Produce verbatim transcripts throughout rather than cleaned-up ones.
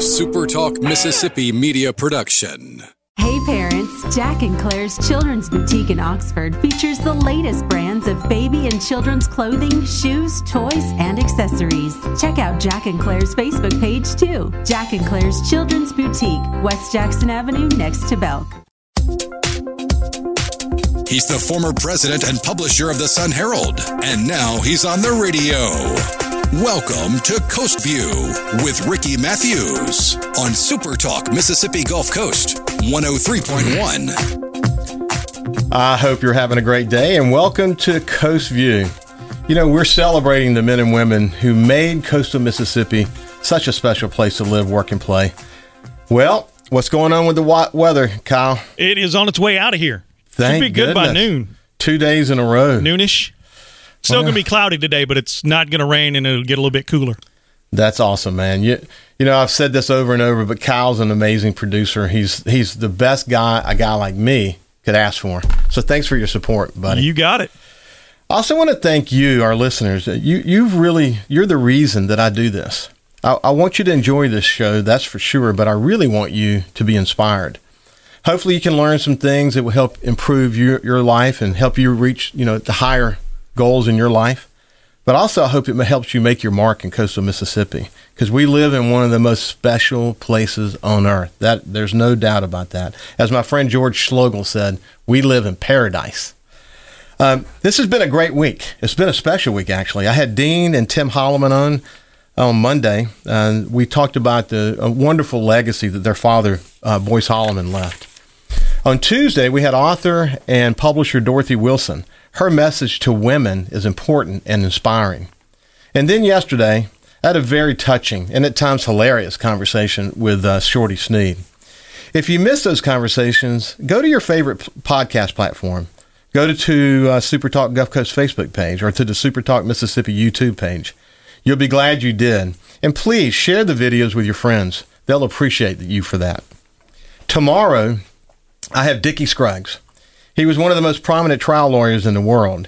a Super Talk Mississippi media production. Hey parents, Jack and Claire's Children's Boutique in Oxford features the latest brands of baby and children's clothing, shoes, toys, and accessories. Check out Jack and Claire's Facebook page too. Jack and Claire's Children's Boutique, West Jackson Avenue next to Belk. He's the former president and publisher of the Sun Herald, and now he's on the radio. Welcome to Coast View with Ricky Matthews on Super Talk Mississippi Gulf Coast one oh three point one. I hope you're having a great day and welcome to Coast View. You know, we're celebrating the men and women who made coastal Mississippi such a special place to live, work, and play. Well, what's going on with the weather, Kyle? It is on its way out of here. Thank It'll be good goodness. By noon. Two days in a row. Noonish. Still well, going to be cloudy today, but it's not going to rain, and it'll get a little bit cooler. That's awesome, man. You, you know, I've said this over and over, but Kyle's an amazing producer. He's he's the best guy a guy like me could ask for. So thanks for your support, buddy. You got it. I also want to thank you, our listeners. You, you've really, you're the reason that I do this. I, I want you to enjoy this show, that's for sure, but I really want you to be inspired. Hopefully you can learn some things that will help improve your, your life and help you reach, you know, the higher goals in your life, but also I hope it helps you make your mark in coastal Mississippi, because we live in one of the most special places on earth. That there's no doubt about that. As my friend George Schloegel said, we live in paradise. Um, this has been a great week. It's been a special week, actually. I had Dean and Tim Holloman on on Monday, and we talked about the a wonderful legacy that their father, uh, Boyce Holloman, left. On Tuesday, we had author and publisher Dorothy Wilson. Her message to women is important and inspiring. And then yesterday, I had a very touching and at times hilarious conversation with uh, Shorty Sneed. If you missed those conversations, go to your favorite p- podcast platform. Go to, to uh, Super Talk Gulf Coast Facebook page or to the Super Talk Mississippi YouTube page. You'll be glad you did. And please share the videos with your friends. They'll appreciate you for that. Tomorrow, I have Dickie Scruggs. He was one of the most prominent trial lawyers in the world.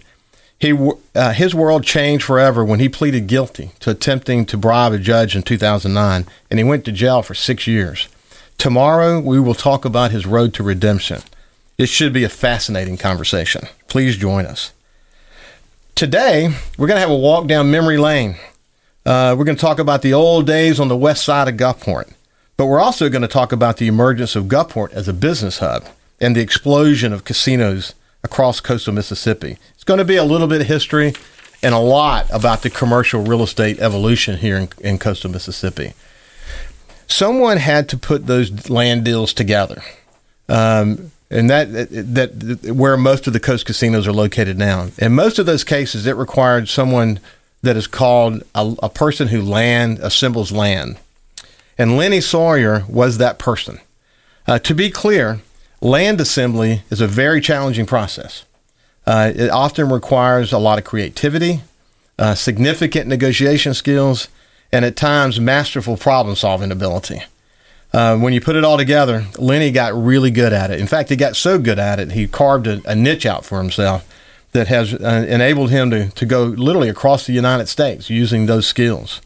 He, uh, his world changed forever when he pleaded guilty to attempting to bribe a judge in two thousand nine, and he went to jail for six years. Tomorrow, we will talk about his road to redemption. It should be a fascinating conversation. Please join us. Today, we're going to have a walk down memory lane. Uh, we're going to talk about the old days on the west side of Gulfport, but we're also going to talk about the emergence of Gulfport as a business hub and the explosion of casinos across coastal Mississippi. It's going to be a little bit of history and a lot about the commercial real estate evolution here in, in coastal Mississippi. Someone had to put those land deals together, um, and that, that that where most of the coast casinos are located now. In most of those cases, it required someone that is called a, a person who land assembles land, and Lenny Sawyer was that person. Uh, to be clear, land assembly is a very challenging process. Uh, it often requires a lot of creativity, uh, significant negotiation skills, and at times masterful problem-solving ability. Uh, when you put it all together, Lenny got really good at it. In fact, he got so good at it, he carved a, a niche out for himself that has uh, enabled him to, to go literally across the United States using those skills.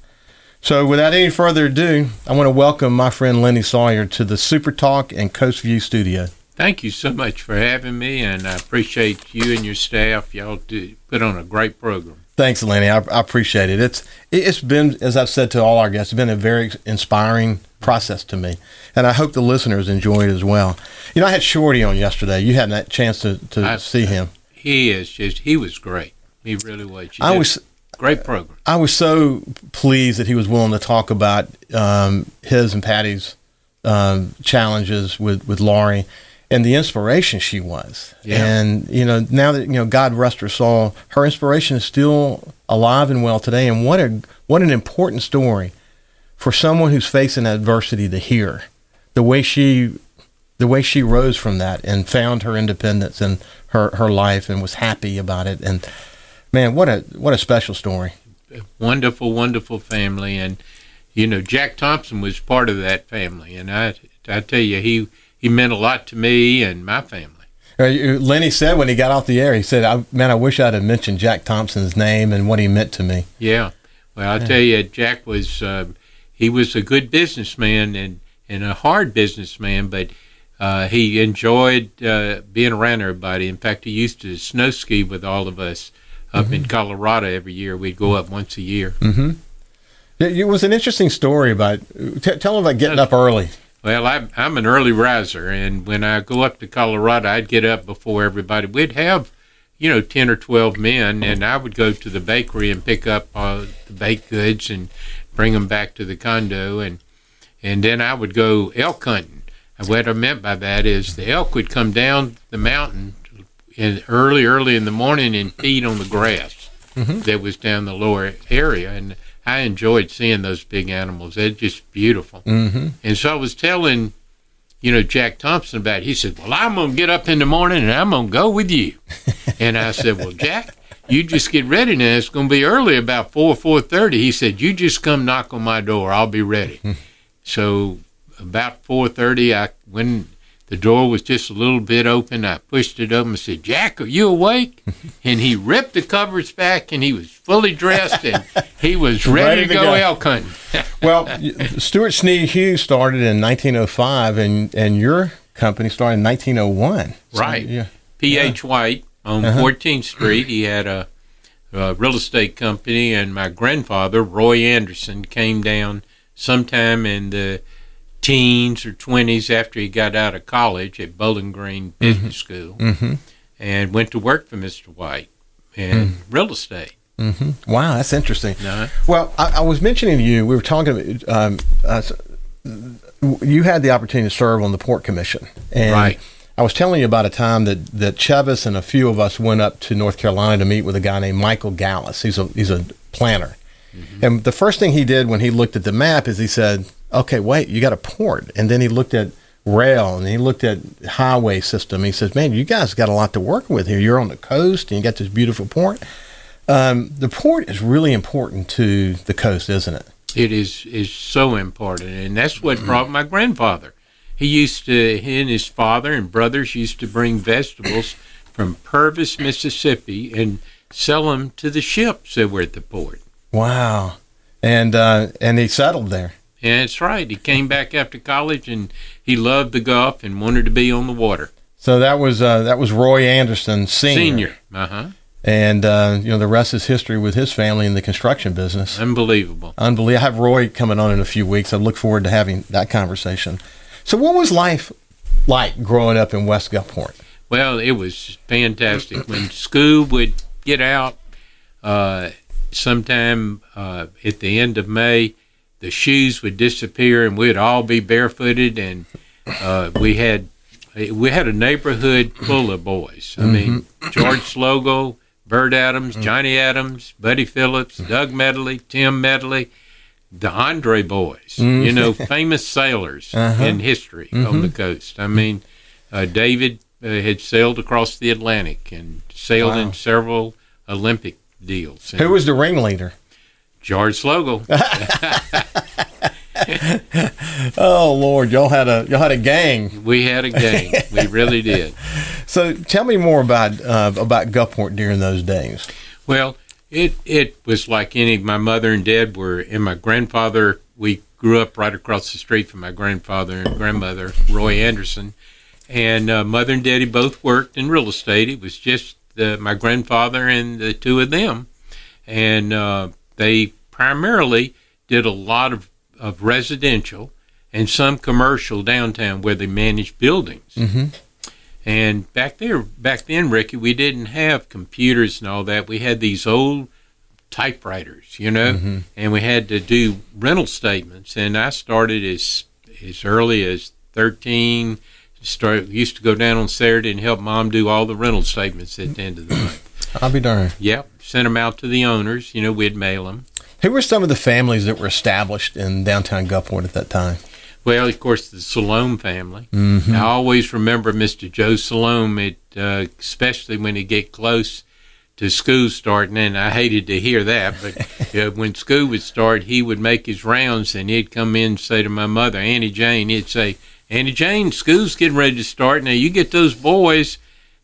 So without any further ado, I want to welcome my friend Lenny Sawyer to the Super Talk and Coast View studio. Thank you so much for having me, and I appreciate you and your staff. Y'all do put on a great program. Thanks, Lenny. I, I appreciate it. It's It's been, as I've said to all our guests, it's been a very inspiring process to me, and I hope the listeners enjoy it as well. You know, I had Shorty on yesterday. You had that chance to, to I, see him. He is just, he was great. He really was. You I did. was... Great program. I was so pleased that he was willing to talk about um, his and Patty's um, challenges with, with Laurie and the inspiration she was. Yeah. And, you know, now that, you know, God rest her soul, her inspiration is still alive and well today. And what a what an important story for someone who's facing adversity to hear. The way she the way she rose from that and found her independence and her, her life and was happy about it. And man, what a what a special story. Wonderful, wonderful family. And, you know, Jack Thompson was part of that family. And I I tell you, he, he meant a lot to me and my family. Lenny said when he got off the air, he said, I, man, I wish I'd have mentioned Jack Thompson's name and what he meant to me. Yeah. Well, I'll yeah. tell you, Jack was, uh, he was a good businessman and, and a hard businessman, but uh, he enjoyed uh, being around everybody. In fact, he used to snow ski with all of us up mm-hmm. in Colorado every year. We'd go up once a year. Mm-hmm. It was an interesting story about, t- tell them about getting up early. Well, I'm, I'm an early riser, and when I go up to Colorado, I'd get up before everybody. We'd have, you know, ten or twelve men, and I would go to the bakery and pick up uh, the baked goods and bring them back to the condo, and and then I would go elk hunting. And what I meant by that is the elk would come down the mountain in early, early in the morning and feed on the grass mm-hmm. that was down the lower area, and I enjoyed seeing those big animals. They're just beautiful. Mm-hmm. And so I was telling, you know, Jack Thompson about it. He said, well, I'm going to get up in the morning and I'm going to go with you. And I said, well, Jack, you just get ready now. It's going to be early, about four, four thirty. He said, you just come knock on my door. I'll be ready. So about four thirty, I when the door was just a little bit open, I pushed it open and said, Jack, are you awake? And he ripped the covers back, and he was fully dressed, and he was ready, ready to, to go, go elk hunting. Well, Stuart Sneed Hughes started in nineteen oh five, and, and your company started in nineteen oh one. So, right. Yeah. P H Yeah. White on uh-huh. fourteenth Street. He had a, a real estate company, and my grandfather, Roy Anderson, came down sometime in the teens or twenties after he got out of college at Bowling Green Business mm-hmm. School mm-hmm. and went to work for Mister White in mm-hmm. real estate. Mm-hmm. Wow, that's interesting. No. Well, I, I was mentioning to you, we were talking about, um, uh, you had the opportunity to serve on the Port Commission. And right. I was telling you about a time that, that Chevis and a few of us went up to North Carolina to meet with a guy named Michael Gallus. He's a, he's a planner. Mm-hmm. And the first thing he did when he looked at the map is he said, okay, wait, you got a port. And then he looked at rail, and he looked at highway system. He says, man, you guys got a lot to work with here. You're on the coast, and you got this beautiful port. Um, the port is really important to the coast, isn't it? It is is so important, and that's what brought my grandfather. He used to, he and his father and brothers used to bring vegetables from Purvis, Mississippi, and sell them to the ships that were at the port. Wow. And uh, and he settled there. Yeah, that's right. He came back after college, and he loved the Gulf and wanted to be on the water. So that was uh, that was Roy Anderson Senior. Senior, uh-huh. And, uh, you know, the rest is history with his family in the construction business. Unbelievable. Unbelievable. I have Roy coming on in a few weeks. I look forward to having that conversation. So what was life like growing up in West Gulfport? Well, it was fantastic. When school would get out uh, sometime uh, at the end of May, the shoes would disappear, and we'd all be barefooted, and uh, we had we had a neighborhood full of boys. I mm-hmm. mean, George Schloegel, Burt Adams, Johnny Adams, Buddy Phillips, Doug Medley, Tim Medley, the Andre boys, mm-hmm. you know, famous sailors uh-huh. in history mm-hmm. on the coast. I mean, uh, David uh, had sailed across the Atlantic and sailed wow. in several Olympic deals. Who was the ringleader? George Schloegel. Oh Lord, y'all had a y'all had a gang. We had a gang. We really did. So tell me more about uh, about Gulfport during those days. Well, it it was like any. My mother and dad were, and my grandfather. We grew up right across the street from my grandfather and grandmother, Roy Anderson, and uh, mother and daddy both worked in real estate. It was just the, my grandfather and the two of them, and uh, they primarily did a lot of, of residential and some commercial downtown where they managed buildings. Mm-hmm. And back there, back then, Ricky, we didn't have computers and all that. We had these old typewriters, you know, mm-hmm. and we had to do rental statements. And I started as as early as thirteen. Start, used to go down on Saturday and help Mom do all the rental statements at the end of the month. I'll be darned. Yep. Sent them out to the owners. You know, we'd mail them. Who were some of the families that were established in downtown Gulfport at that time? Well, of course, the Salome family. Mm-hmm. I always remember Mister Joe Salome, at, uh, especially when he'd get close to school starting, and I hated to hear that, but uh, when school would start, he would make his rounds, and he'd come in and say to my mother, Auntie Jane, he'd say, Auntie Jane, school's getting ready to start. Now, you get those boys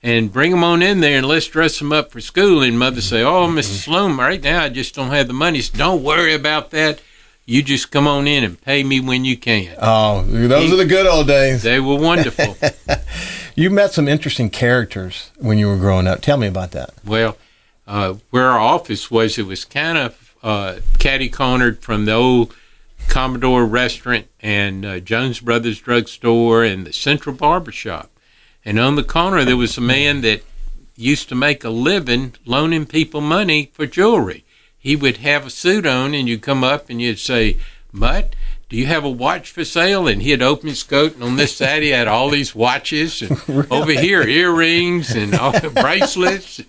and bring them on in there, and let's dress them up for school. And Mother say, oh, Missus Sloan, right now I just don't have the money. So don't worry about that. You just come on in and pay me when you can. Oh, those he, are the good old days. They were wonderful. You met some interesting characters when you were growing up. Tell me about that. Well, uh, where our office was, it was kind of uh, catty-cornered from the old Commodore restaurant and uh, Jones Brothers drugstore and the Central Barbershop. And on the corner, there was a man that used to make a living loaning people money for jewelry. He would have a suit on, and you'd come up, and you'd say, "Mutt, do you have a watch for sale?" And he'd open his coat, and on this side, he had all these watches, and really? Over here, earrings and all the bracelets.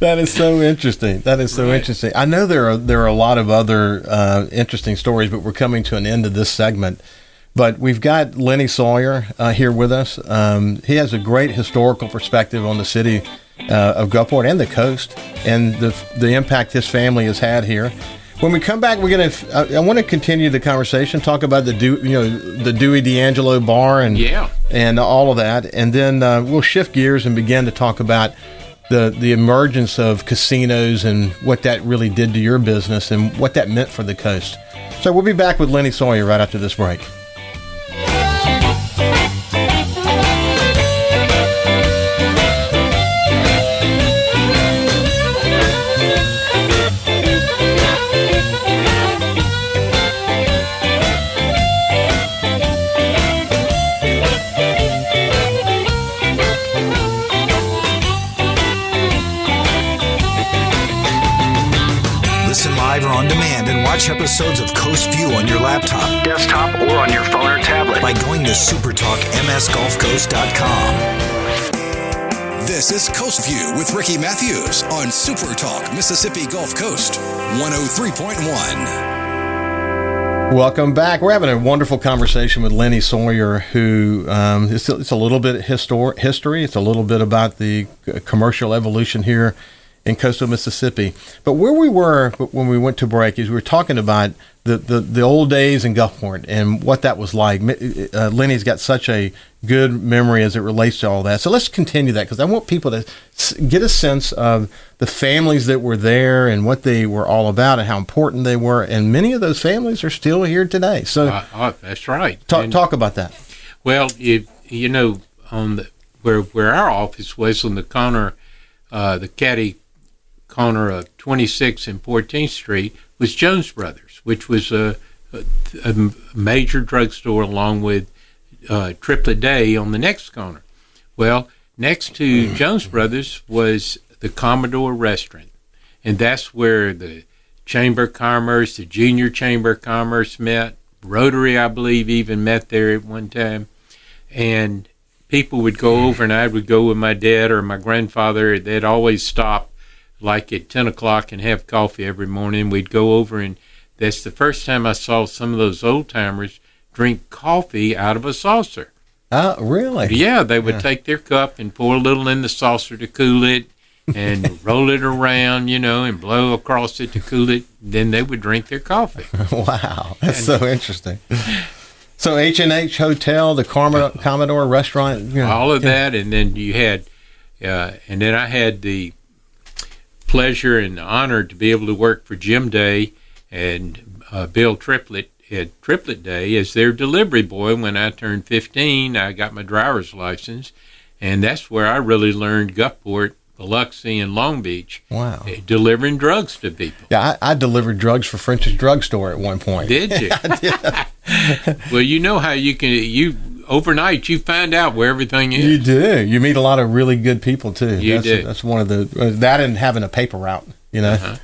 That is so interesting. That is so right. interesting. I know there are there are a lot of other uh, interesting stories, but we're coming to an end of this segment. But we've got Lenny Sawyer uh, here with us. Um, he has a great historical perspective on the city uh, of Gulfport and the coast, and the the impact his family has had here. When we come back, we're gonna. I, I want to continue the conversation, talk about the du, you know the Dewey D'Angelo bar and yeah. and all of that, and then uh, we'll shift gears and begin to talk about the the emergence of casinos and what that really did to your business and what that meant for the coast. So we'll be back with Lenny Sawyer right after this break. Watch episodes of Coast View on your laptop, desktop, or on your phone or tablet by going to super talk m s gulf coast dot com. This is Coast View with Ricky Matthews on Super Talk Mississippi Gulf Coast one oh three point one. Welcome back. We're having a wonderful conversation with Lenny Sawyer, who um, it's, it's a little bit histor- history. It's a little bit about the commercial evolution here in coastal Mississippi. But where we were when we went to break is we were talking about the, the, the old days in Gulfport and what that was like. Uh, Lenny's got such a good memory as it relates to all that. So let's continue that, because I want people to get a sense of the families that were there and what they were all about and how important they were. And many of those families are still here today. So uh, uh, that's right. Talk, and, talk about that. Well, it, you know, on the where, where our office was on the corner, uh, the caddy corner of twenty-sixth and fourteenth Street was Jones Brothers, which was a, a, a major drugstore along with uh, Triple Day on the next corner. Well, next to Jones Brothers was the Commodore restaurant, and that's where the Chamber of Commerce, the Junior Chamber of Commerce met. Rotary, I believe, even met there at one time, and people would go over, and I would go with my dad or my grandfather. They'd always stop like at ten o'clock and have coffee every morning. We'd go over, and that's the first time I saw some of those old-timers drink coffee out of a saucer. Oh, uh, really? Yeah, they would yeah. take their cup and pour a little in the saucer to cool it and roll it around, you know, and blow across it to cool it. Then they would drink their coffee. Wow, that's and, so interesting. So H and H Hotel, the Commodore, uh, Commodore restaurant. You know, all of yeah. that, and then you had, uh, and then I had the pleasure and honor to be able to work for Jim Day and uh, Bill Triplett at Triplett Day as their delivery boy. When I turned fifteen, I got my driver's license, and that's where I really learned Gulfport, Biloxi, and Long Beach. Wow. Uh, delivering drugs to people. Yeah, I, I delivered drugs for French's drugstore at one point. Did you? I did. Well, you know how you can, you overnight you find out where everything is. You do. You meet a lot of really good people too. You that's, do. That's one of the that and having a paper route. You know. Uh-huh.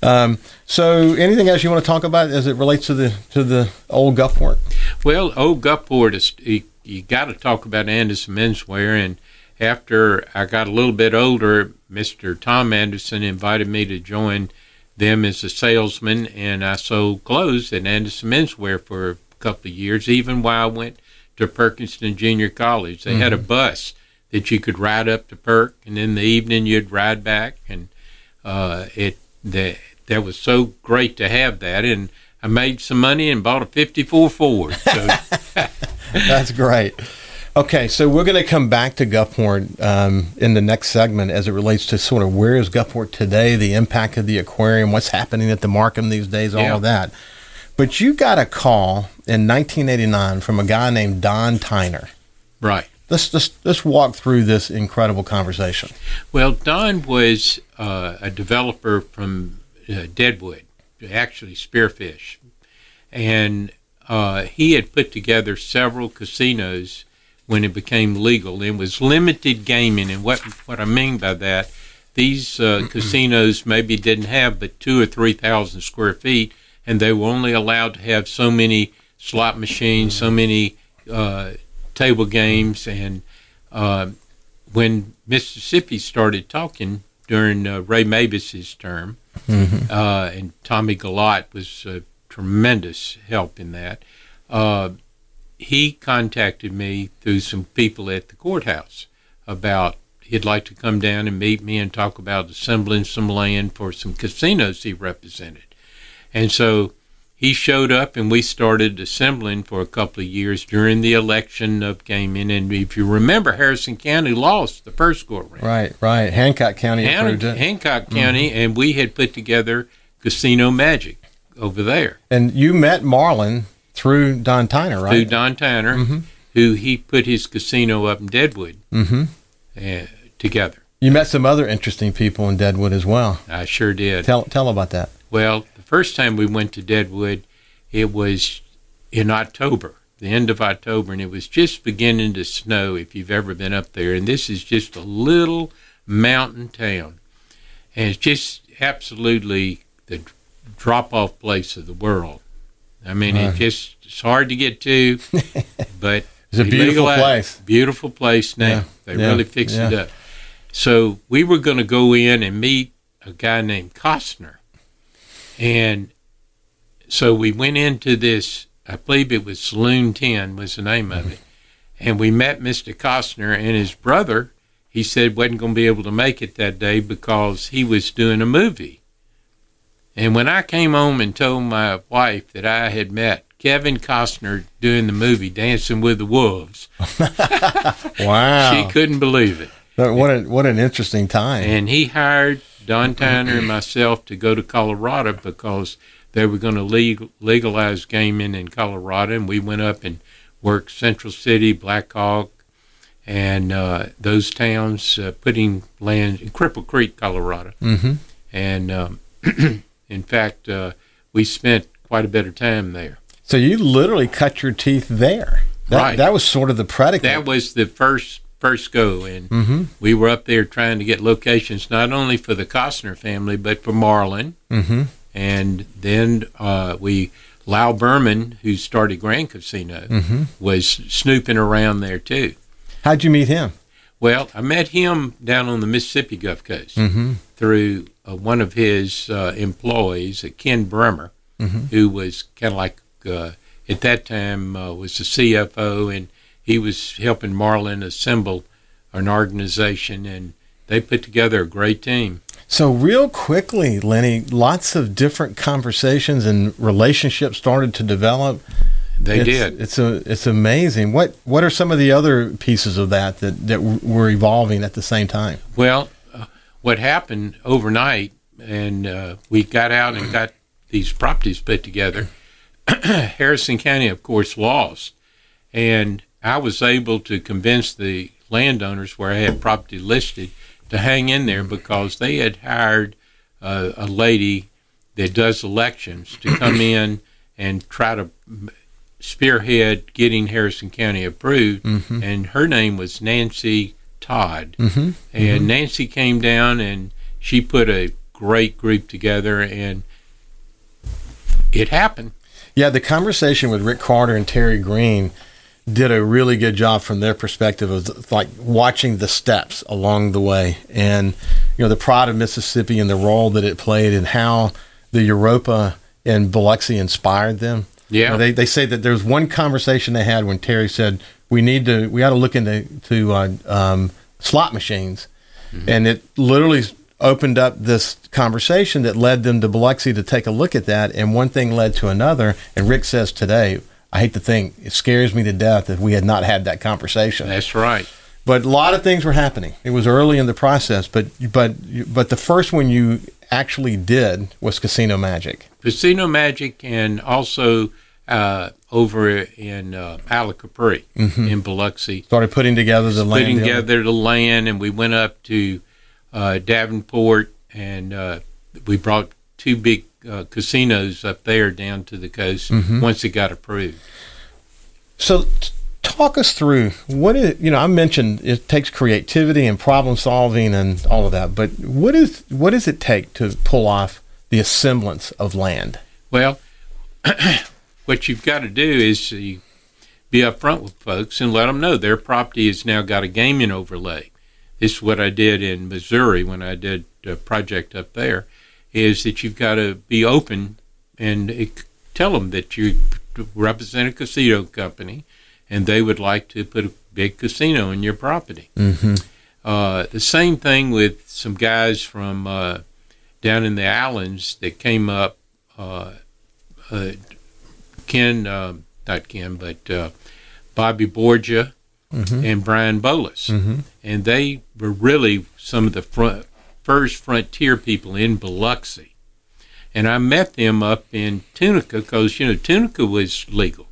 Um, so, anything else you want to talk about as it relates to the to the old Gulfport? Well, old Gulfport is you, you got to talk about Anderson Menswear. And after I got a little bit older, Mister Tom Anderson invited me to join them as a salesman, and I sold clothes at Anderson Menswear for a couple of years, even while I went to Perkinston Junior College. They mm-hmm. had a bus that you could ride up to Perk, and in the evening you'd ride back, and uh, it that that was so great to have that. And I made some money and bought a fifty-four Ford. So. That's great. Okay, so we're going to come back to Gulfport um, in the next segment as it relates to sort of where is Gulfport today, the impact of the aquarium, what's happening at the Markham these days, all yeah. of that. But you got a call in nineteen eighty-nine from a guy named Don Tyner. Right. Let's just let's, let's walk through this incredible conversation. Well, Don was uh, a developer from uh, Deadwood, actually Spearfish, and uh, he had put together several casinos when it became legal. It was limited gaming, and what what I mean by that, these uh, casinos maybe didn't have but two or three thousand square feet. And they were only allowed to have so many slot machines, so many uh, table games. And uh, when Mississippi started talking during uh, Ray Mabus's term, mm-hmm. uh, and Tommy Gillott was a tremendous help in that, uh, he contacted me through some people at the courthouse about he'd like to come down and meet me and talk about assembling some land for some casinos he represented. And so he showed up, and we started assembling for a couple of years during the election of gaming. And if you remember, Harrison County lost the first go-around. Right, right. Hancock County Han- approved it. Hancock County, mm-hmm. and we had put together Casino Magic over there. And you met Marlon through Don Tyner, right? Through Don Tyner, mm-hmm. who he put his casino up in Deadwood mm-hmm. uh, together. You met some other interesting people in Deadwood as well. I sure did. Tell, tell about that. Well, the first time we went to Deadwood, it was in October, the end of October, and it was just beginning to snow, if you've ever been up there. And this is just a little mountain town. And it's just absolutely the drop-off place of the world. I mean, right. it just, it's hard to get to, but it's a beautiful place. Beautiful place now. Yeah. They yeah. really fixed yeah. it up. So we were going to go in and meet a guy named Costner. And so we went into this, I believe it was Saloon ten was the name of it, and we met Mister Costner and his brother. He said wasn't going to be able to make it that day because he was doing a movie. And when I came home and told my wife that I had met Kevin Costner doing the movie Dancing with the Wolves, wow, she couldn't believe it. What a, what an interesting time. And he hired Don Tyner and myself to go to Colorado because they were going to legal, legalize gaming in Colorado, and we went up and worked Central City, Black Hawk, and uh, those towns, uh, putting land in Cripple Creek, Colorado. Mm-hmm. And um, in fact, uh, we spent quite a bit of time there. So you literally cut your teeth there. That, right. That was sort of the predicate. That was the first. First go, and mm-hmm. we were up there trying to get locations not only for the Costner family but for Marlon, mm-hmm. and then uh, we Lyle Berman, who started Grand Casino, mm-hmm. was snooping around there too. How'd you meet him? Well, I met him down on the Mississippi Gulf Coast mm-hmm. through uh, one of his uh, employees, uh, Ken Bremer, mm-hmm. who was kind of like uh, at that time uh, was the C F O and. He was helping Marlon assemble an organization, and they put together a great team. So real quickly, Lenny, lots of different conversations and relationships started to develop. They it's, did. It's a, it's amazing. What what are some of the other pieces of that that, that were evolving at the same time? Well, uh, what happened overnight, and uh, we got out and got these properties put together. Harrison County, of course, lost, and I was able to convince the landowners where I had property listed to hang in there because they had hired uh, a lady that does elections to come in and try to spearhead getting Harrison County approved, mm-hmm. and her name was Nancy Todd. Mm-hmm. And mm-hmm. Nancy came down, and she put a great group together, and it happened. Yeah, the conversation with Rick Carter and Terry Green did a really good job from their perspective of like watching the steps along the way, and you know the pride of Mississippi and the role that it played and how the Europa and Biloxi inspired them. Yeah, you know, they they say that there's one conversation they had when Terry said we need to we got to look into to uh, um, slot machines, mm-hmm. and it literally opened up this conversation that led them to Biloxi to take a look at that, and one thing led to another. And Rick says today, I hate to think, it scares me to death that we had not had that conversation. That's right. But a lot of things were happening. It was early in the process, but but but the first one you actually did was Casino Magic. Casino Magic, and also uh, over in uh, Allacapri, mm-hmm. in Biloxi. Started putting together the land. Putting together the land, and we went up to uh, Davenport, and uh, we brought two big uh, casinos up there down to the coast, mm-hmm. once it got approved. So t- talk us through what is, you know, I mentioned it takes creativity and problem solving and all of that, but what is, what does it take to pull off the semblance of land? Well, what you've got to do is you be upfront with folks and let them know their property has now got a gaming overlay. This is what I did in Missouri when I did a project up there, is that you've got to be open and it, tell them that you represent a casino company and they would like to put a big casino in your property. Mm-hmm. Uh, the same thing with some guys from uh, down in the islands that came up, uh, uh, Ken, uh, not Ken, but uh, Bobby Borgia, mm-hmm. and Brian Bolas. Mm-hmm. And they were really some of the front, first frontier people in Biloxi. And I met them up in Tunica because, you know, Tunica was legal.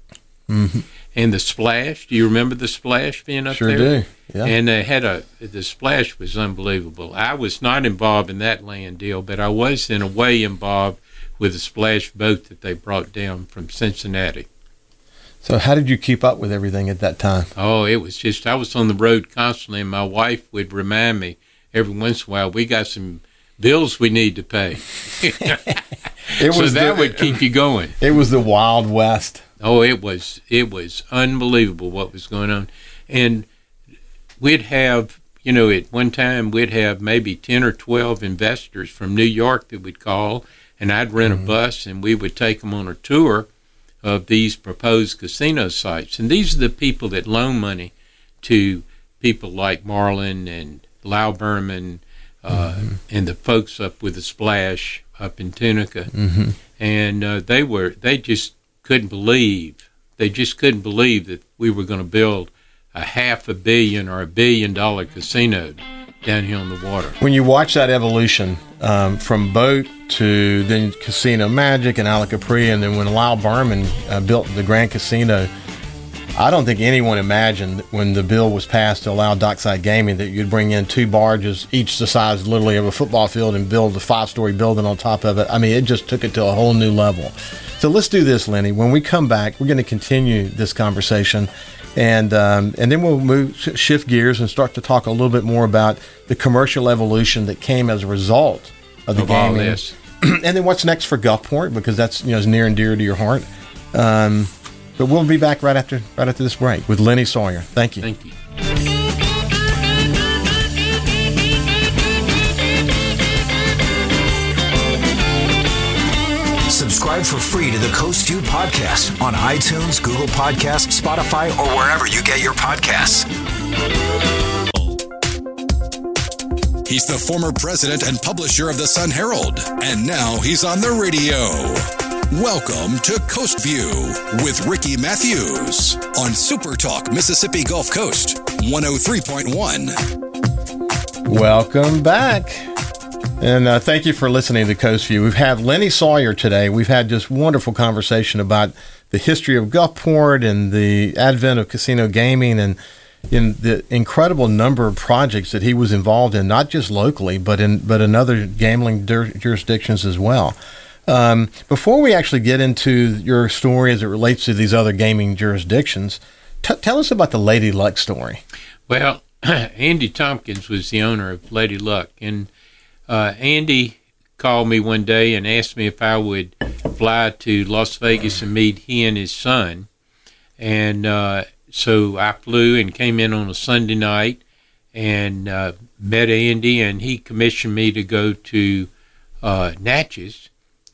Mm-hmm. And the Splash, do you remember the Splash being up sure there? Sure do, yeah. And they had a, the Splash was unbelievable. I was not involved in that land deal, but I was in a way involved with the Splash boat that they brought down from Cincinnati. So how did you keep up with everything at that time? Oh, it was just, I was on the road constantly, and my wife would remind me every once in a while, we got some bills we need to pay. It was so that the, would keep you going. It was the Wild West. Oh, it was it was unbelievable what was going on. And we'd have, you know, at one time we'd have maybe ten or twelve investors from New York that would call, and I'd rent mm-hmm. a bus, and we would take them on a tour of these proposed casino sites. And these are the people that loan money to people like Marlin and Lyle Berman uh, mm-hmm. and the folks up with the Splash up in Tunica. Mm-hmm. And uh, they were, they just... couldn't believe they just couldn't believe that we were going to build a half a billion or a billion dollar casino down here on the water. When you watch that evolution um, from boat to then Casino Magic and Allacapri, and then when Lyle Berman uh, built the Grand Casino, I don't think anyone imagined when the bill was passed to allow dockside gaming that you'd bring in two barges, each the size literally of a football field, and build a five-story building on top of it. I mean, it just took it to a whole new level. So let's do this, Lenny. When we come back, we're going to continue this conversation, and um, and then we'll move shift gears and start to talk a little bit more about the commercial evolution that came as a result of the of gaming. All this. And then what's next for Gulfport, because that's, you know, is near and dear to your heart. Um, But we'll be back right after right after this break with Lenny Sawyer. Thank you. Thank you. Subscribe for free to the Coast View podcast on iTunes, Google Podcasts, Spotify, or wherever you get your podcasts. He's the former president and publisher of the Sun Herald, and now he's on the radio. Welcome to Coast View with Ricky Matthews on Super Talk Mississippi Gulf Coast one oh three point one. Welcome back. And uh, thank you for listening to Coast View. We've had Lenny Sawyer today. We've had just wonderful conversation about the history of Gulfport and the advent of casino gaming and in the incredible number of projects that he was involved in, not just locally, but in, but in other gambling dur- jurisdictions as well. Um, before we actually get into your story as it relates to these other gaming jurisdictions, t- tell us about the Lady Luck story. Well, Andy Tompkins was the owner of Lady Luck, and uh, Andy called me one day and asked me if I would fly to Las Vegas and meet he and his son. And uh, so I flew and came in on a Sunday night and uh, met Andy, and he commissioned me to go to uh, Natchez.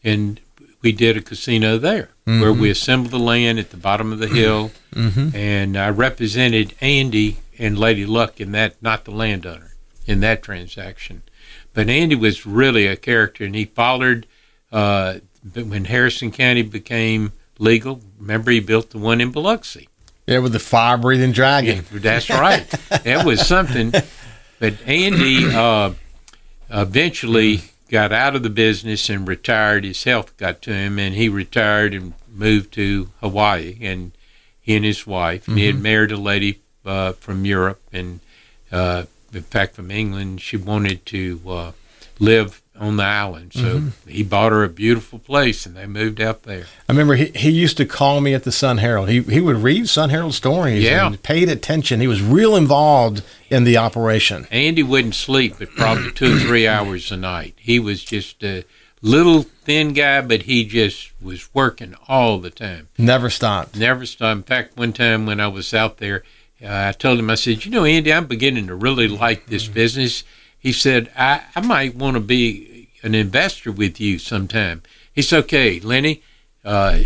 And we did a casino there, mm-hmm. where we assembled the land at the bottom of the hill, mm-hmm. and I represented Andy and Lady Luck in that, not the landowner, in that transaction. But Andy was really a character, and he followed uh, when Harrison County became legal. Remember, he built the one in Biloxi. Yeah, with the fire-breathing dragon. Yeah, that's right. That was something. But Andy uh, eventually got out of the business and retired. His health got to him, and he retired and moved to Hawaii, and he and his wife. Mm-hmm. He had married a lady uh, from Europe, and uh, in fact from England. She wanted to uh, live on the island, so mm-hmm. he bought her a beautiful place, and they moved out there. I remember he, he used to call me at the Sun Herald. He he would read Sun Herald stories yeah. and paid attention. He was real involved in the operation. Andy wouldn't sleep but probably two or three hours a night. He was just a little thin guy, but he just was working all the time. Never stopped. Never stopped. In fact, one time when I was out there, uh, I told him, I said, you know, Andy, I'm beginning to really like this mm-hmm. business. He said, I, I might want to be an investor with you sometime. He said, okay, Lenny, uh,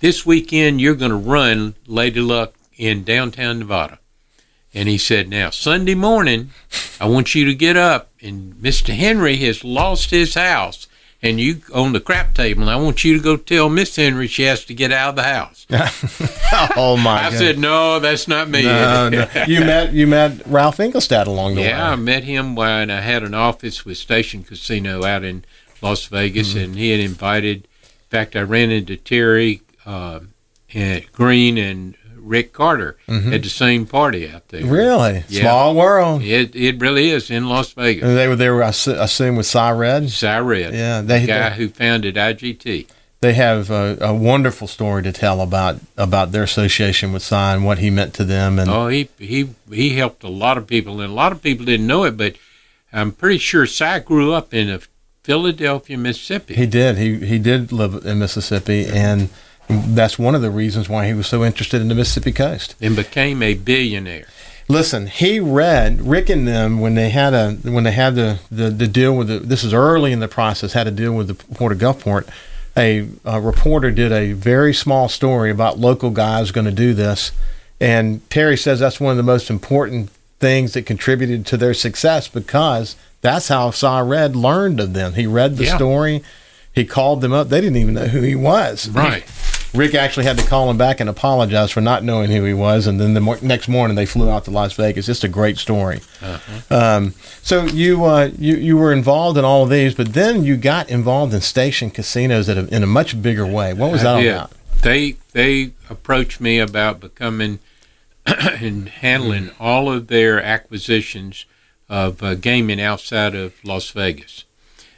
this weekend you're going to run Lady Luck in downtown Nevada. And he said, now, Sunday morning, I want you to get up, and Mister Henry has lost his house, and you on the crap table, and I want you to go tell Miss Henry she has to get out of the house. Oh, my God. I said, no, that's not me. No, no. You met you met Ralph Engelstad along the yeah, way. Yeah, I met him when I had an office with Station Casino out in Las Vegas, mm-hmm. and he had invited, in fact, I ran into Terry uh, and Green and Rick Carter mm-hmm. at the same party out there. Really? Yeah. Small world. It it really is in Las Vegas. And they were there, I assume, with Cy Red? Cy Red. Yeah. They, the guy they, who founded I G T. They have a, a wonderful story to tell about, about their association with Cy and what he meant to them. And Oh, he, he, he helped a lot of people, and a lot of people didn't know it, but I'm pretty sure Cy grew up in a Philadelphia, Mississippi. He did. He, he did live in Mississippi, and that's one of the reasons why he was so interested in the Mississippi coast. And became a billionaire. Listen, he read, Rick and them, when they had a when they had the, the, the deal with the, this is early in the process, had to deal with the Port of Gulfport, a, a reporter did a very small story about local guys going to do this. And Terry says that's one of the most important things that contributed to their success, because that's how Cy Red learned of them. He read the yeah. story. He called them up. They didn't even know who he was. Right. Rick actually had to call him back and apologize for not knowing who he was, and then the mo- next morning they flew out to Las Vegas. It's a great story. Uh-huh. Um, so you uh, you you were involved in all of these, but then you got involved in Station Casinos that have, in a much bigger way. What was I that did. about? They they approached me about becoming and handling mm-hmm. all of their acquisitions of uh, gaming outside of Las Vegas,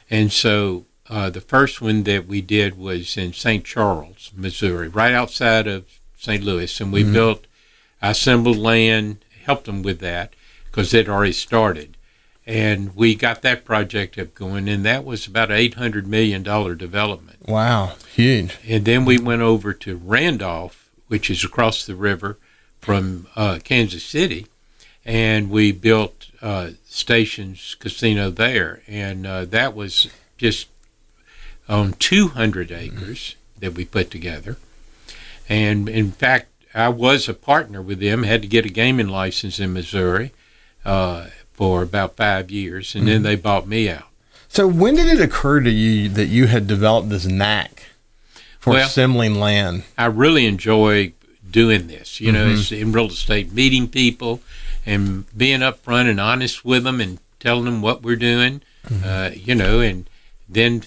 and so. Uh, the first one that we did was in Saint Charles, Missouri, right outside of Saint Louis. And we mm-hmm. built, I assembled land, helped them with that because it already started. And we got that project up going, and that was about an eight hundred million dollars development. Wow, huge. And then we went over to Randolph, which is across the river from uh, Kansas City, and we built uh, Stations Casino there. And uh, that was just on two hundred acres that we put together. And in fact, I was a partner with them, had to get a gaming license in Missouri uh, for about five years, and mm-hmm. then they bought me out. So when did it occur to you that you had developed this knack for well, assembling land? I really enjoy doing this, you know, mm-hmm. it's in real estate, meeting people and being upfront and honest with them and telling them what we're doing, mm-hmm. uh, you know, and then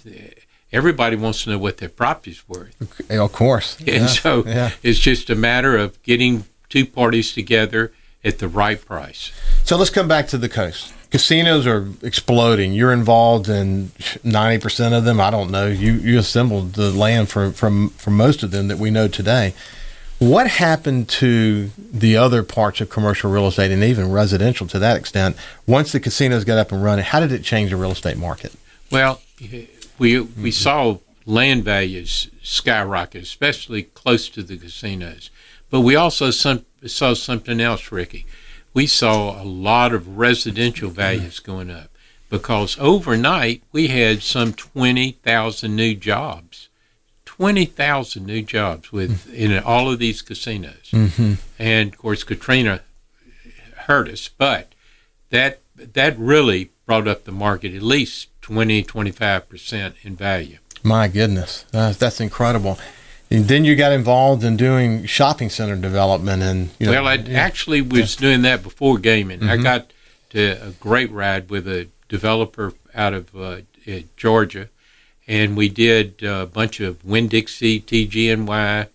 everybody wants to know what their property's worth. Of course. And yeah, so yeah. it's just a matter of getting two parties together at the right price. So let's come back to the coast. Casinos are exploding. You're involved in ninety percent of them. I don't know. You you assembled the land for, from, from most of them that we know today. What happened to the other parts of commercial real estate and even residential to that extent? Once the casinos got up and running, how did it change the real estate market? Well, We we mm-hmm. saw land values skyrocket, especially close to the casinos. But we also some, saw something else, Ricky. We saw a lot of residential values going up because overnight we had some twenty thousand new jobs, twenty thousand new jobs with mm-hmm. in all of these casinos. Mm-hmm. And, of course, Katrina hurt us, but that that really brought up the market at least twenty, twenty-five percent in value. My goodness, that's, that's incredible. And then you got involved in doing shopping center development. and you know, Well, I yeah. actually was yeah. doing that before gaming. Mm-hmm. I got to a great ride with a developer out of uh, at Georgia, and we did a bunch of Winn-Dixie, T G N Y,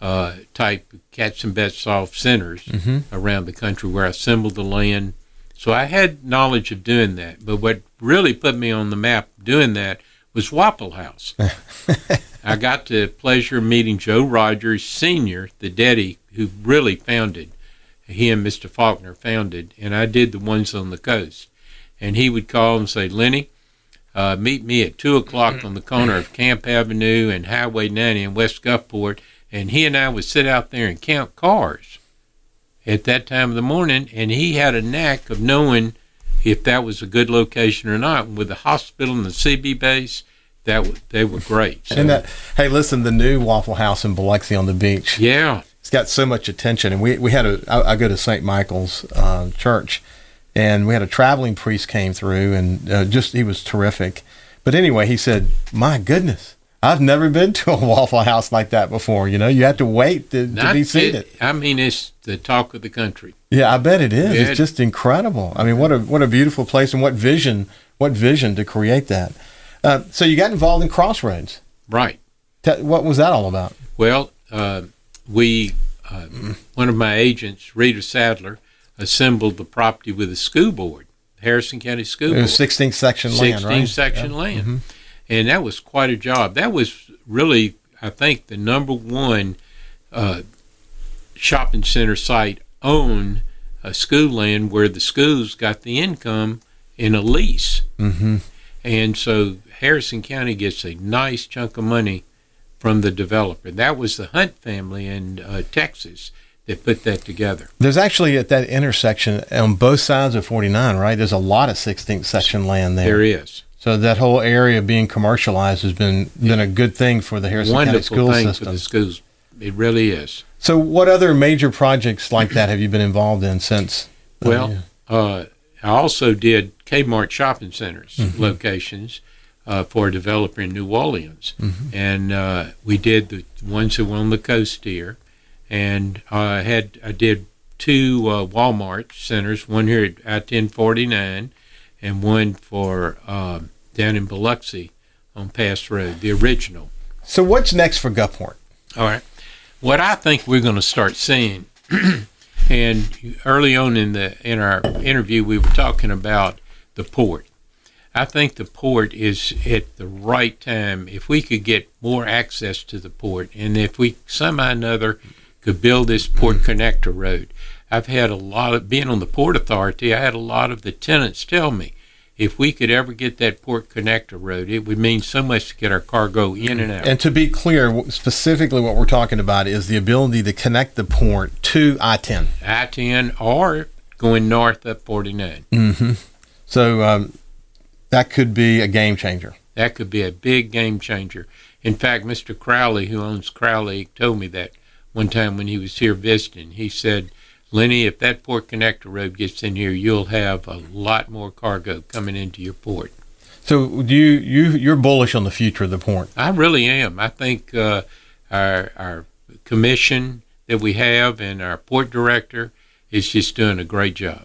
uh, type Cats and Bets Soft centers mm-hmm. around the country where I assembled the land. So I had knowledge of doing that. But what really put me on the map doing that was Waffle House. I got the pleasure of meeting Joe Rogers, Senior, the daddy who really founded, he and Mister Faulkner founded, and I did the ones on the coast. And he would call and say, Lenny, uh, meet me at two o'clock on the corner of Camp Avenue and Highway ninety in West Gulfport. And he and I would sit out there and count cars at that time of the morning, and he had a knack of knowing if that was a good location or not. And with the hospital and the C B base, that w- they were great. So. And that, hey, listen, the new Waffle House in Biloxi on the beach. Yeah. It's got so much attention. And we, we had a, I, I go to Saint Michael's uh, Church, and we had a traveling priest came through, and uh, just he was terrific. But anyway, he said, my goodness, I've never been to a Waffle House like that before. You know, you have to wait to, to be seated. It, I mean, it's the talk of the country. Yeah, I bet it is. It, it's just incredible. I mean, what a what a beautiful place, and what vision, what vision to create that. Uh, so you got involved in Crossroads. Right. Te- what was that all about? Well, uh, we, uh, one of my agents, Rita Sadler, assembled the property with the school board, Harrison County School Board. It was sixteenth section land, right? sixteenth section yeah. land. Mm-hmm. And that was quite a job. That was really, I think, the number one uh, shopping center site on a school land where the schools got the income in a lease. Mm-hmm. And so Harrison County gets a nice chunk of money from the developer. That was the Hunt family in uh, Texas that put that together. There's actually at that intersection on both sides of forty-nine, right? There's a lot of sixteenth section land there. There is. So that whole area being commercialized has been, been a good thing for the Harrison County school system. Wonderful thing for the schools. It really is. So what other major projects like that have you been involved in since? Well, uh, I also did Kmart shopping centers mm-hmm. locations uh, for a developer in New Orleans. Mm-hmm. And uh, we did the ones that were on the coast here. And I uh, had I did two uh, Walmart centers, one here at I ten forty-nine and one for uh, down in Biloxi on Pass Road, the original. So what's next for Gulfport? All right. What I think we're going to start seeing, and early on in the in our interview we were talking about the port. I think the port is at the right time. If we could get more access to the port, and if we somehow or another could build this port connector road. I've had a lot of, being on the Port Authority, I had a lot of the tenants tell me if we could ever get that port connector road, it would mean so much to get our cargo in and out. And to be clear, specifically what we're talking about is the ability to connect the port to I ten. I ten or going north up forty-nine. Mm-hmm. So um, that could be a game changer. That could be a big game changer. In fact, Mister Crowley, who owns Crowley, told me that one time when he was here visiting. He said, Lenny, if that port connector road gets in here, you'll have a lot more cargo coming into your port. So do you, you, you're bullish on the future of the port? I really am. I think uh, our, our commission that we have and our port director is just doing a great job.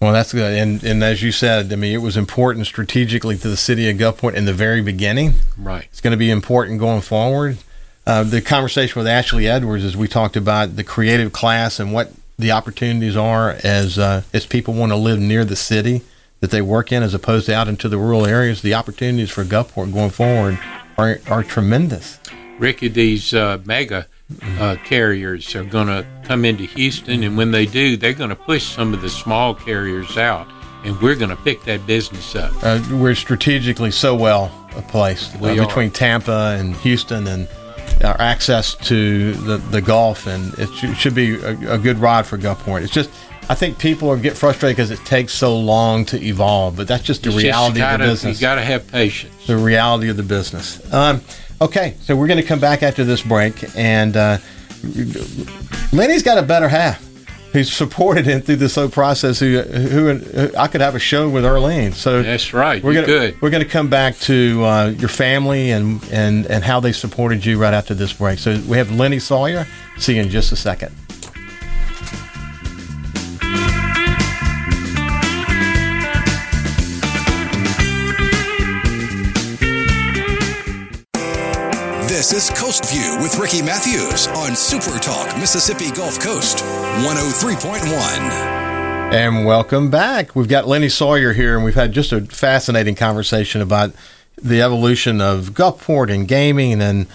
Well, that's good. And, and as you said, I mean, it was important strategically to the city of Gulfport in the very beginning. Right. It's going to be important going forward. Uh, the conversation with Ashley Edwards, as we talked about the creative class and what the opportunities are as uh, as people want to live near the city that they work in as opposed to out into the rural areas, the opportunities for Gulfport going forward are are tremendous. Ricky, these uh, mega uh, carriers are going to come into Houston, and when they do, they're going to push some of the small carriers out, and we're going to pick that business up. Uh, we're strategically so well placed uh, between Tampa and Houston and our access to the, the Gulf, and it sh- should be a, a good ride for Gulfport. It's just, I think people are get frustrated because it takes so long to evolve, but that's just the it's reality just gotta, of the business. You got to have patience. The reality of the business. Um, okay, so we're going to come back after this break, and uh, Lenny's got a better half who's supported him through this whole process. Who, who, who I could have a show with Arlene. So that's right. We're gonna we're gonna come back to uh, your family and, and and how they supported you right after this break. So we have Lenny Sawyer. See you in just a second. This is Coast View with Ricky Matthews on Super Talk Mississippi Gulf Coast one oh three point one. And welcome back. We've got Lenny Sawyer here, and we've had just a fascinating conversation about the evolution of Gulfport and gaming. And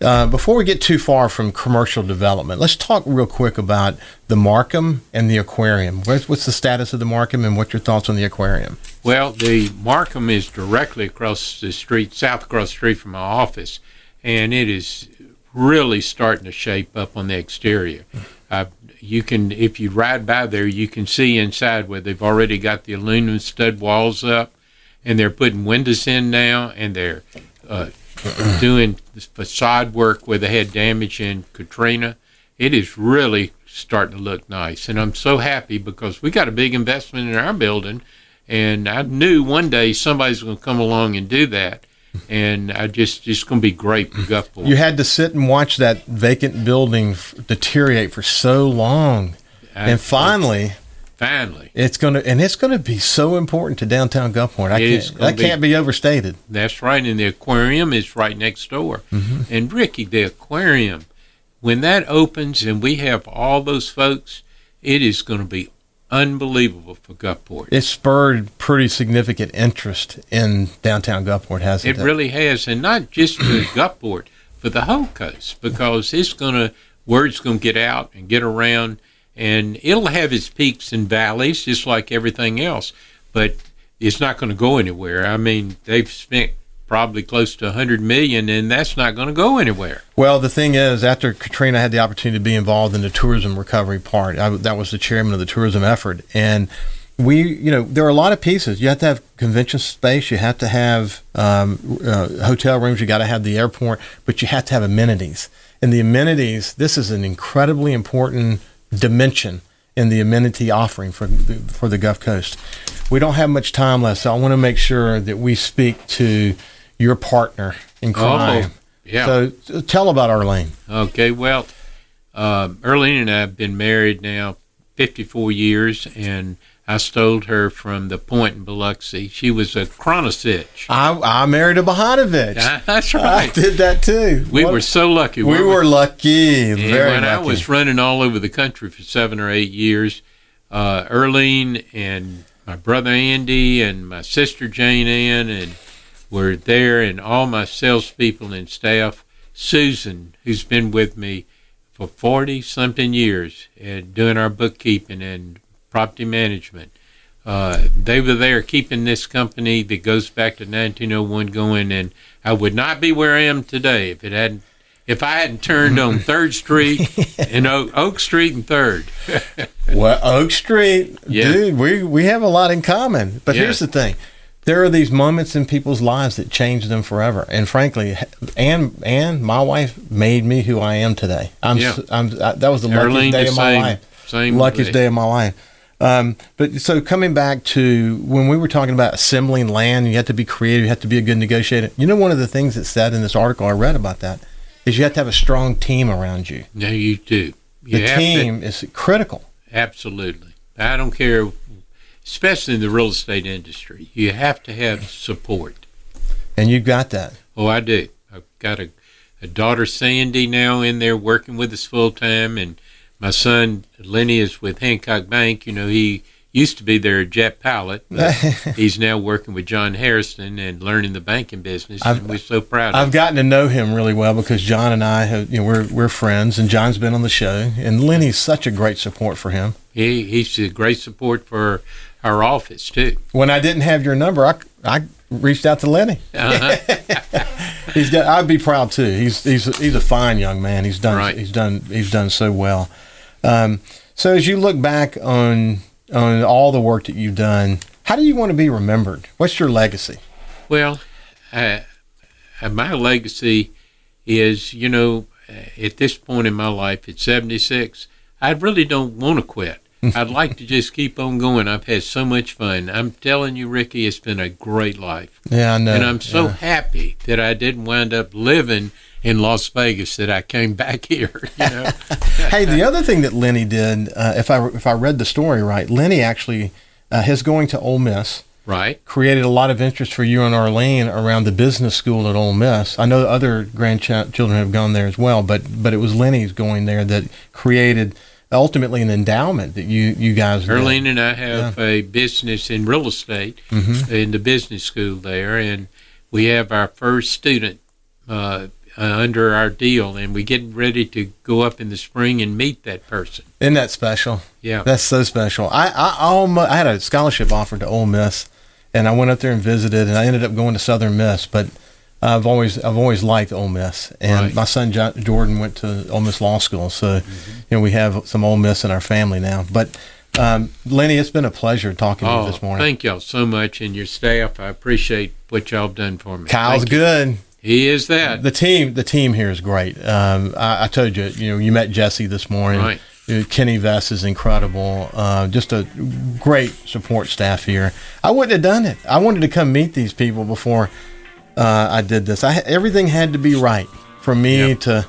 uh, before we get too far from commercial development, let's talk real quick about the Markham and the aquarium. What's, what's the status of the Markham, and what's your thoughts on the aquarium? Well, the Markham is directly across the street, south across the street from my office, and it is really starting to shape up on the exterior. I've You can, if you ride by there, you can see inside where they've already got the aluminum stud walls up, and they're putting windows in now, and they're uh, doing this facade work where they had damage in Katrina. It is really starting to look nice, and I'm so happy because we got a big investment in our building, and I knew one day somebody's going to come along and do that. And I just, it's going to be great for Gulfport. You had to sit and watch that vacant building f- deteriorate for so long, I, and finally, finally, it's going to, and it's going to be so important to downtown Gulfport. I can't, that be, can't be overstated. That's right. And the aquarium is right next door. Mm-hmm. And Ricky, the aquarium, when that opens and we have all those folks, it is going to be unbelievable for Gulfport. It spurred pretty significant interest in downtown Gulfport, hasn't it? It really has, and not just for Gulfport, for the whole coast, because it's gonna word's gonna get out and get around, and it'll have its peaks and valleys just like everything else, but it's not going to go anywhere. I mean, they've spent probably close to one hundred million dollars, and that's not going to go anywhere. Well, the thing is, after Katrina, I had the opportunity to be involved in the tourism recovery part. I, that was the chairman of the tourism effort. And we, you know, there are a lot of pieces. You have to have convention space. You have to have um, uh, hotel rooms. You got to have the airport, but you have to have amenities. And the amenities, this is an incredibly important dimension in the amenity offering for the, for the Gulf Coast. We don't have much time left, so I want to make sure that we speak to your partner in crime. Oh, yeah. So, so tell about Arlene. Okay, well, um, Arlene and I have been married now fifty-four years, and I stole her from the point in Biloxi. She was a Kronosich. I, I married a Bohanovich. That's right. I did that too. We what? were so lucky. We were we? lucky. And Very when lucky. I was running all over the country for seven or eight years, uh, Arlene and my brother Andy and my sister Jane Ann and were there, and all my salespeople and staff. Susan, who's been with me for forty-something years and doing our bookkeeping and property management. Uh, they were there keeping this company that goes back to nineteen oh one going, and I would not be where I am today if it hadn't, if I hadn't turned on Third Street and Oak, Oak Street and Third. Well, Oak Street, yeah. Dude, we, we have a lot in common. But yeah. Here's the thing. There are these moments in people's lives that change them forever. And frankly, Ann, Ann, my wife, made me who I am today. I'm, yeah. I'm, I, that was the Arlene, luckiest day the of my same, life. Same luckiest day. day of my life. Um, but so coming back to when we were talking about assembling land, you have to be creative, you have to be a good negotiator. You know, one of the things that said in this article I read about that is you have to have a strong team around you. No, you do. You the team to, is critical. Absolutely. I don't care. Especially in the real estate industry, you have to have support. And you got that. Oh, I do. I've got a, a daughter, Sandy, now in there working with us full time, and my son, Lenny, is with Hancock Bank. You know, he used to be their jet pilot, but he's now working with John Harrison and learning the banking business, I've, and we're so proud of I've him. Gotten to know him really well because John and I, have, you know, we're, we're friends, and John's been on the show, and Lenny's such a great support for him. He He's a great support for our office too. When I didn't have your number, I, I reached out to Lenny. Uh-huh. He's got, I'd be proud too. He's he's he's a fine young man. He's done right. he's done he's done so well. Um, so as you look back on on all the work that you've done, how do you want to be remembered? What's your legacy? Well, I, my legacy is, you know, at this point in my life, at seventy-six, I really don't want to quit. I'd like to just keep on going. I've had so much fun. I'm telling you, Ricky, it's been a great life. Yeah, I know. And I'm so yeah. happy that I didn't wind up living in Las Vegas, that I came back here. You know? Hey, the other thing that Lenny did, uh, if I if I read the story right, Lenny actually, uh, his going to Ole Miss right, created a lot of interest for you and Arlene around the business school at Ole Miss. I know other grandchildren have gone there as well, but but it was Lenny's going there that created ultimately an endowment that you, you guys did. Arlene and I have yeah. a business in real estate mm-hmm. in the business school there, and we have our first student uh, uh, under our deal, and we're getting ready to go up in the spring and meet that person. Isn't that special? Yeah. That's so special. I, I, almost, I had a scholarship offered to Ole Miss, and I went up there and visited, and I ended up going to Southern Miss, but I've always I've always liked Ole Miss, and right. my son John, Jordan went to Ole Miss Law School, so mm-hmm. you know we have some Ole Miss in our family now. But um, Lenny, it's been a pleasure talking oh, to you this morning. Thank y'all so much, and your staff. I appreciate what y'all have done for me. Kyle's thank good. You. He is that. The team the team here is great. Um, I, I told you, you know, you met Jesse this morning. Right. Kenny Vess is incredible. Uh, just a great support staff here. I wouldn't have done it. I wanted to come meet these people before. Uh, I did this. I, everything had to be right for me yep. to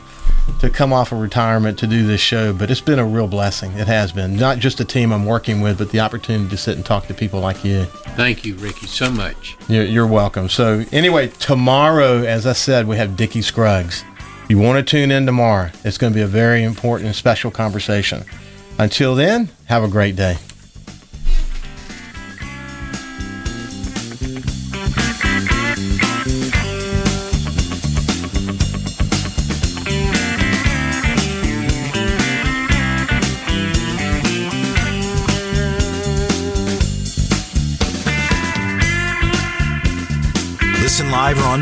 to come off of retirement to do this show, but it's been a real blessing. It has been. Not just the team I'm working with, but the opportunity to sit and talk to people like you. Thank you, Ricky, so much. You're, you're welcome. So anyway, tomorrow, as I said, we have Dickie Scruggs. You want to tune in tomorrow. It's going to be a very important and special conversation. Until then, have a great day. Live or on